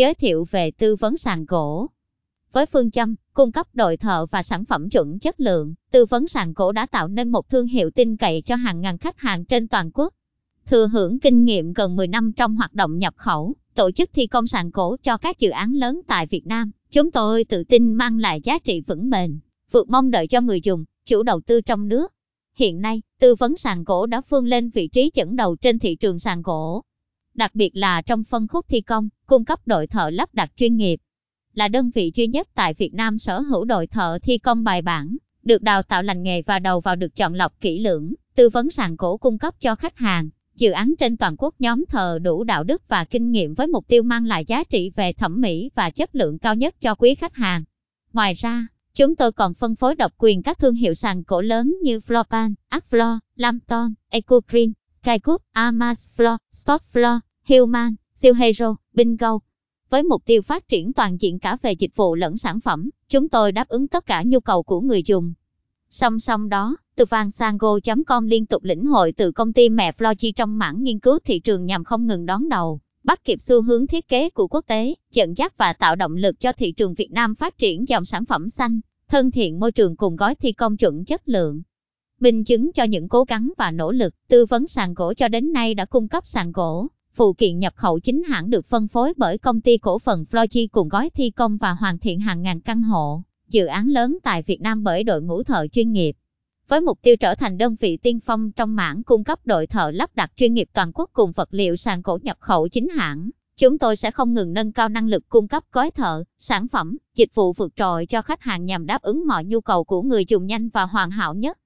giới thiệu về tư vấn sàn gỗ. Với phương châm cung cấp đội thợ và sản phẩm chuẩn chất lượng, tư vấn sàn gỗ đã tạo nên một thương hiệu tin cậy cho hàng ngàn khách hàng trên toàn quốc. Thừa hưởng kinh nghiệm gần 10 năm trong hoạt động nhập khẩu, tổ chức thi công sàn gỗ cho các dự án lớn tại Việt Nam, chúng tôi tự tin mang lại giá trị vững bền, vượt mong đợi cho người dùng, chủ đầu tư trong nước. Hiện nay, tư vấn sàn gỗ đã vươn lên vị trí dẫn đầu trên thị trường sàn gỗ, đặc biệt là trong phân khúc thi công, cung cấp đội thợ lắp đặt chuyên nghiệp. Là đơn vị duy nhất tại Việt Nam sở hữu đội thợ thi công bài bản, được đào tạo lành nghề và đầu vào được chọn lọc kỹ lưỡng, tư vấn sàn gỗ cung cấp cho khách hàng dự án trên toàn quốc nhóm thợ đủ đạo đức và kinh nghiệm với mục tiêu mang lại giá trị về thẩm mỹ và chất lượng cao nhất cho quý khách hàng. Ngoài ra, chúng tôi còn phân phối độc quyền các thương hiệu sàn gỗ lớn như Flopan, Artfloor, Lamton, EcoGreen, Skycoop, Amasfloor, Sportfloor, Khiêu Man, Siêu Hero, Bình Cầu. Với mục tiêu phát triển toàn diện cả về dịch vụ lẫn sản phẩm, chúng tôi đáp ứng tất cả nhu cầu của người dùng. Song song đó, từ VanSango.com liên tục lĩnh hội từ công ty mẹ Floci trong mảng nghiên cứu thị trường nhằm không ngừng đón đầu, bắt kịp xu hướng thiết kế của quốc tế, dẫn dắt và tạo động lực cho thị trường Việt Nam phát triển dòng sản phẩm xanh, thân thiện môi trường cùng gói thi công chuẩn chất lượng. Minh chứng cho những cố gắng và nỗ lực, tư vấn sàn gỗ cho đến nay đã cung cấp sàn gỗ, phụ kiện nhập khẩu chính hãng được phân phối bởi công ty cổ phần Floji cùng gói thi công và hoàn thiện hàng ngàn căn hộ, dự án lớn tại Việt Nam bởi đội ngũ thợ chuyên nghiệp. Với mục tiêu trở thành đơn vị tiên phong trong mảng cung cấp đội thợ lắp đặt chuyên nghiệp toàn quốc cùng vật liệu sàn gỗ nhập khẩu chính hãng, chúng tôi sẽ không ngừng nâng cao năng lực cung cấp gói thợ, sản phẩm, dịch vụ vượt trội cho khách hàng nhằm đáp ứng mọi nhu cầu của người dùng nhanh và hoàn hảo nhất.